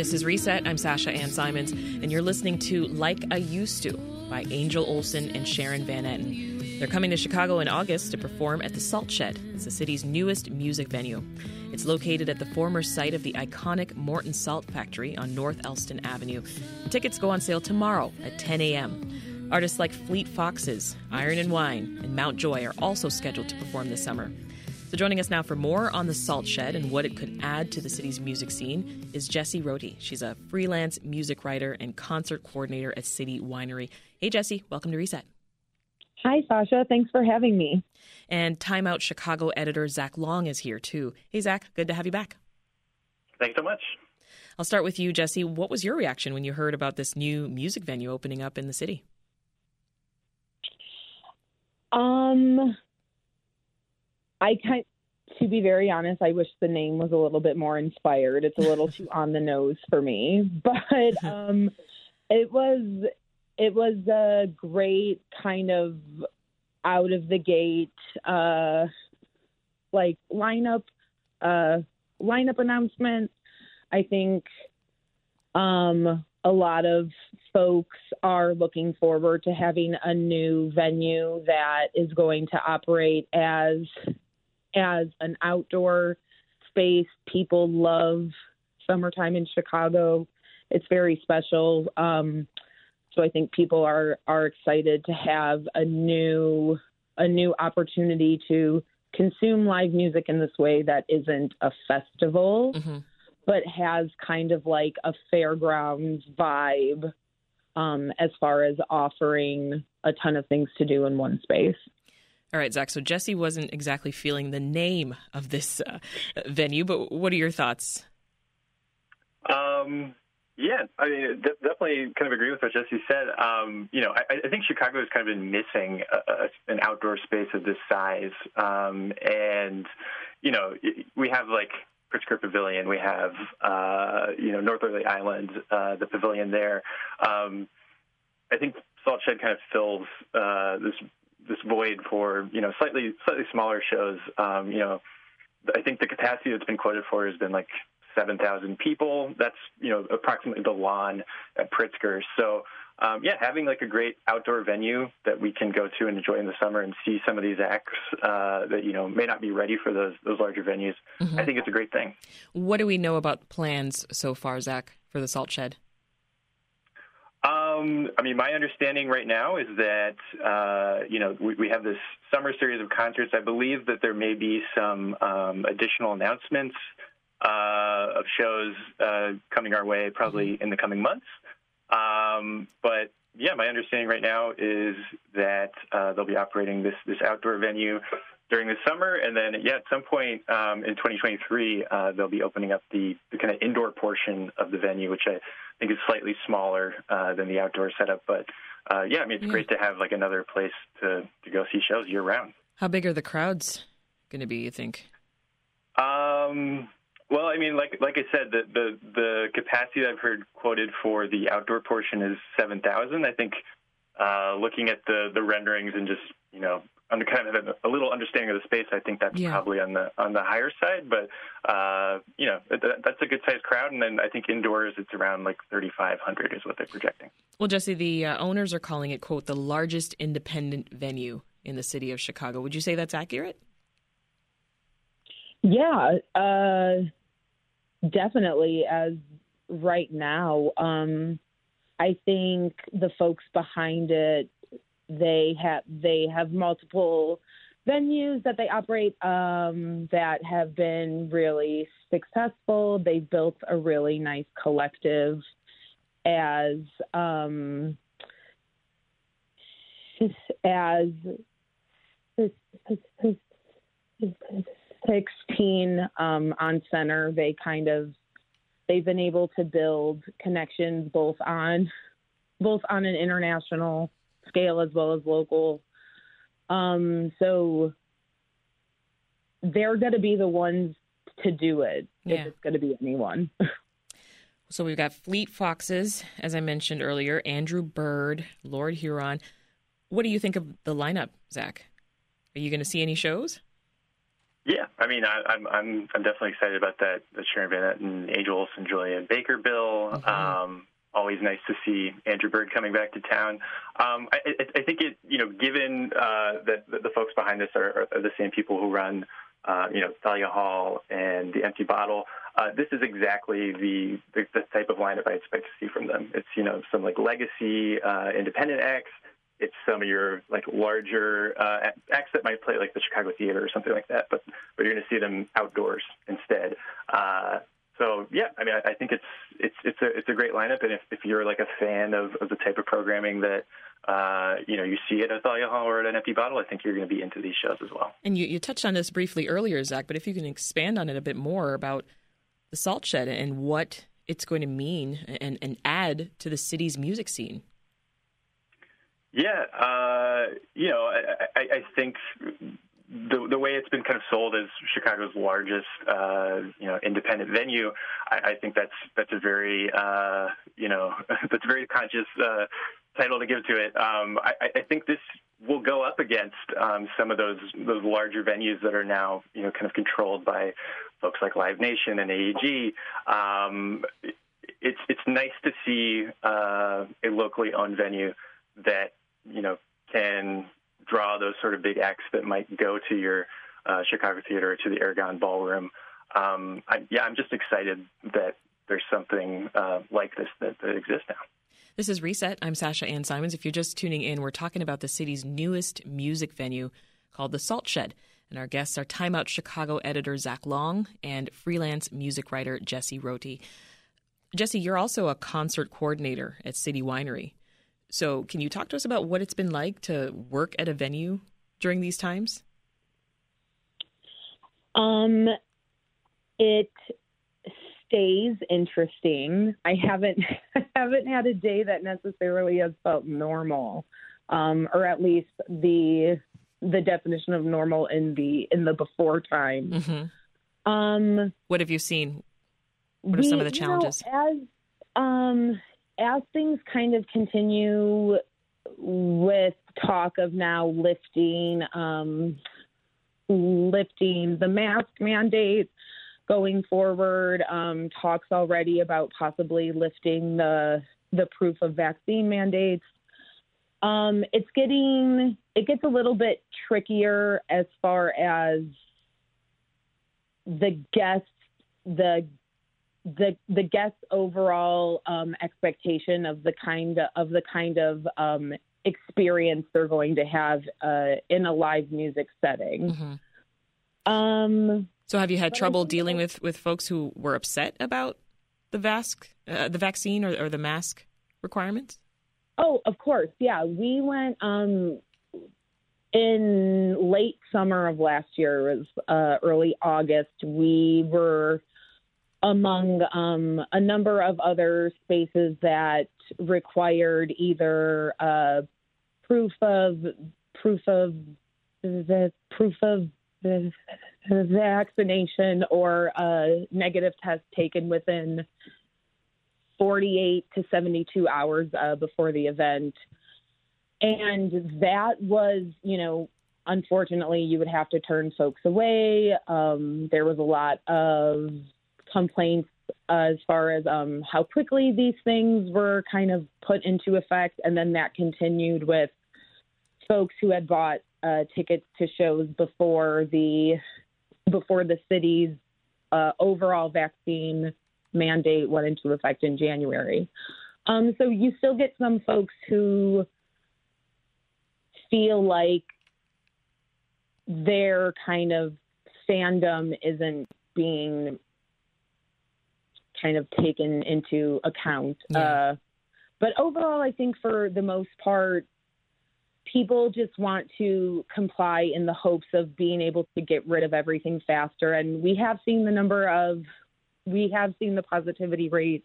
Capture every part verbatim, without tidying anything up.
This is Reset. I'm Sasha-Ann Simons, and you're listening to Like I Used To by Angel Olson and Sharon Van Etten. They're coming to Chicago in August to perform at the Salt Shed. It's the city's newest music venue. It's located at the former site of the iconic Morton Salt Factory on North Elston Avenue. The tickets go on sale tomorrow at ten a.m. Artists like Fleet Foxes, Iron and Wine, and Mount Joy are also scheduled to perform this summer. So joining us now for more on the Salt Shed and what it could add to the city's music scene is Jesse Rote. She's a freelance music writer and concert coordinator at City Winery. Hey, Jesse, welcome to Reset. Hi, Sasha. Thanks for having me. And Time Out Chicago editor Zach Long is here, too. Hey, Zach, good to have you back. Thanks so much. I'll start with you, Jesse. What was your reaction when you heard about this new music venue opening up in the city? Um... I kind, to be very honest, I wish the name was a little bit more inspired. It's a little too on the nose for me, but um, it was it was a great kind of out of the gate uh, like lineup uh, lineup announcement. I think um, a lot of folks are looking forward to having a new venue that is going to operate as. as an outdoor space. People love summertime in Chicago. It's very special. Um, so I think people are, are excited to have a new, a new opportunity to consume live music in this way that isn't a festival, mm-hmm. but has kind of like a fairgrounds vibe um, as far as offering a ton of things to do in one space. All right, Zach, so Jesse wasn't exactly feeling the name of this uh, venue, but what are your thoughts? Um, yeah, I mean, de- definitely kind of agree with what Jesse said. Um, you know, I, I think Chicago has kind of been missing a, a, an outdoor space of this size. Um, and, you know, we have, like, Pritzker Pavilion. We have, uh, you know, Northerly Island, uh, the pavilion there. Um, I think Salt Shed kind of fills uh, this this void for, you know, slightly slightly smaller shows. Um, you know, I think the capacity that's been quoted for has been like seven thousand people. That's, you know, approximately the lawn at Pritzker. So, um, yeah, having like a great outdoor venue that we can go to and enjoy in the summer and see some of these acts uh, that, you know, may not be ready for those, those larger venues, mm-hmm. I think it's a great thing. What do we know about plans so far, Zach, for the Salt Shed? Um, I mean, my understanding right now is that, uh, you know, we, we have this summer series of concerts. I believe that there may be some um, additional announcements uh, of shows uh, coming our way probably in the coming months. Um, but, yeah, my understanding right now is that uh, they'll be operating this, this outdoor venue during the summer. And then, yeah, at some point um, in twenty twenty-three, uh, they'll be opening up the, the kind of indoor portion of the venue, which I think is slightly smaller uh, than the outdoor setup. But, uh, yeah, I mean, it's yeah. great to have, like, another place to, to go see shows year-round. How big are the crowds going to be, you think? Um, well, I mean, like like I said, the, the, the capacity I've heard quoted for the outdoor portion is seven thousand. I think uh, looking at the, the renderings and just, you know, under kind of a, a little understanding of the space, I think that's yeah. probably on the on the higher side. But uh, you know, that, that's a good sized crowd, and then I think indoors it's around like thirty-five hundred is what they're projecting. Well, Jesse, the uh, owners are calling it, quote, the largest independent venue in the city of Chicago. Would you say that's accurate? Yeah, uh, definitely. As right now, um, I think the folks behind it. They have they have multiple venues that they operate um, that have been really successful. They've built a really nice collective as um, as sixteen um, on center. They kind of they've been able to build connections both on both on an international scale as well as local. Um, so they're going to be the ones to do it yeah. if it's going to be anyone. So we've got Fleet Foxes, as I mentioned earlier, Andrew Bird, Lord Huron. What do you think of the lineup, Zach? Are you going to see any shows? Yeah, I mean, I, I'm I'm I'm definitely excited about that. The Sharon Van Etten, Angel Olson, Julien Baker bill. Mm-hmm. Um, always nice to see Andrew Bird coming back to town. Um, I, I, I think it, you know, given uh, that the folks behind this are, are the same people who run, uh, you know, Thalia Hall and The Empty Bottle. Uh, this is exactly the, the the type of lineup I expect to see from them. It's, you know, some like legacy uh, independent acts. It's some of your like larger uh, acts that might play like the Chicago Theater or something like that, but but you're going to see them outdoors instead. Uh, so yeah, I mean, I, I think it's it's it's a it's a great lineup, and if, if you're like a fan of, of the type of programming that uh, you know you see at a Thalia Hall or at an Empty Bottle, I think you're going to be into these shows as well. And you, you touched on this briefly earlier, Zach, but if you can expand on it a bit more about the Salt Shed and what it's going to mean and, and add to the city's music scene. Yeah, uh, you know, I, I, I think the the way it's been kind of sold as Chicago's largest, uh, you know, independent venue, I, I think that's that's a very, uh, you know, that's a very conscious uh, title to give to it. Um, I, I think this will go up against um, some of those those larger venues that are now, you know, kind of controlled by folks like Live Nation and A E G. Um, it's it's nice to see uh, a locally owned venue that, you know, can draw those sort of big acts that might go to your uh, Chicago Theater or to the Aragon Ballroom. Um, I, yeah, I'm just excited that there's something uh, like this that, that exists now. This is Reset. I'm Sasha-Ann Simons. If you're just tuning in, we're talking about the city's newest music venue called the Salt Shed. And our guests are Time Out Chicago editor Zach Long and freelance music writer Jesse Rote. Jesse, you're also a concert coordinator at City Winery. So can you talk to us about what it's been like to work at a venue during these times? Um, it stays interesting. I haven't I haven't had a day that necessarily has felt normal, um, or at least the the definition of normal in the in the before time. Mm-hmm. Um, what have you seen? What are we, some of the challenges? You know, as um. As things kind of continue with talk of now lifting, um, lifting the mask mandates going forward, um, talks already about possibly lifting the the proof of vaccine mandates. Um, it's getting it gets a little bit trickier as far as the guests the. the the guests' overall um, expectation of the kind of, of the kind of um, experience they're going to have uh, in a live music setting. Mm-hmm. Um, so, have you had trouble dealing with, with folks who were upset about the vac- uh, the vaccine or, or the mask requirements? Oh, of course, yeah. We went um, in late summer of last year. It was uh, early August. We were among um, a number of other spaces that required either uh, proof of proof of the proof of the vaccination or a negative test taken within forty-eight to seventy-two hours uh, before the event, and that was, you know, unfortunately, you would have to turn folks away. Um, there was a lot of complaints uh, as far as um, how quickly these things were kind of put into effect. And then that continued with folks who had bought uh, tickets to shows before the before the city's uh, overall vaccine mandate went into effect in January. Um, so you still get some folks who feel like their kind of fandom isn't being kind of taken into account. Yeah. Uh, but overall, I think for the most part, people just want to comply in the hopes of being able to get rid of everything faster. And we have seen the number of, we have seen the positivity rate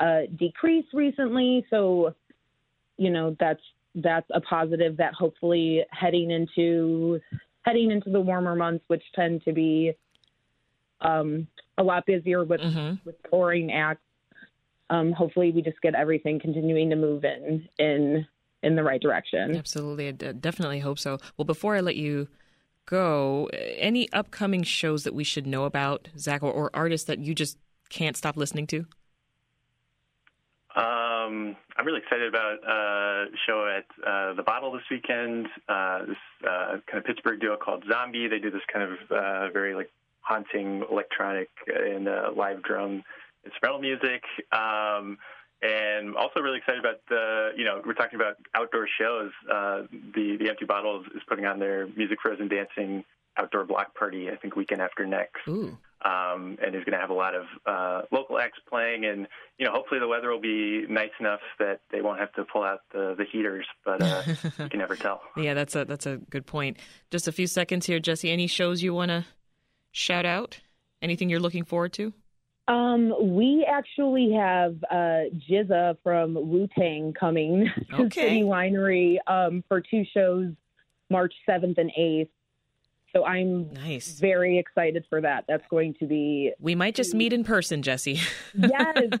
uh, decrease recently. So, you know, that's, that's a positive that hopefully heading into, heading into the warmer months, which tend to be, um, a lot busier with, mm-hmm. with touring acts. Um, hopefully we just get everything continuing to move in, in, in the right direction. Absolutely. I d- definitely hope so. Well, before I let you go, any upcoming shows that we should know about, Zach, or, or artists that you just can't stop listening to? Um, I'm really excited about a uh, show at uh, The Bottle this weekend, uh, this uh, kind of Pittsburgh duo called Zombie. They do this kind of uh, very like haunting electronic and uh, live drum instrumental music. Um, and also really excited about the, you know, we're talking about outdoor shows. Uh, the, the Empty Bottle is, is putting on their Music Frozen Dancing outdoor block party, I think, weekend after next. Ooh. Um, and is going to have a lot of uh, local acts playing, and you know, hopefully the weather will be nice enough that they won't have to pull out the, the heaters. But uh, you can never tell. Yeah, that's a that's a good point. Just a few seconds here, Jesse. Any shows you want to shout out? Anything you're looking forward to? Um, we actually have uh, G Z A from Wu-Tang coming okay. to City Winery um, for two shows, March seventh and eighth. So I'm nice. very excited for that. That's going to be... We might just meet in person, Jesse. Yes. Let me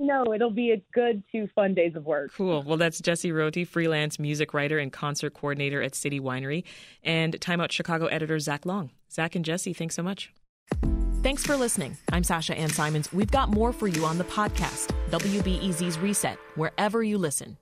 know. It'll be a good two fun days of work. Cool. Well, that's Jesse Rote, freelance music writer and concert coordinator at City Winery, and Time Out Chicago editor Zach Long. Zach and Jesse, thanks so much. Thanks for listening. I'm Sasha-Ann Simons. We've got more for you on the podcast, W B E Z's Reset, wherever you listen.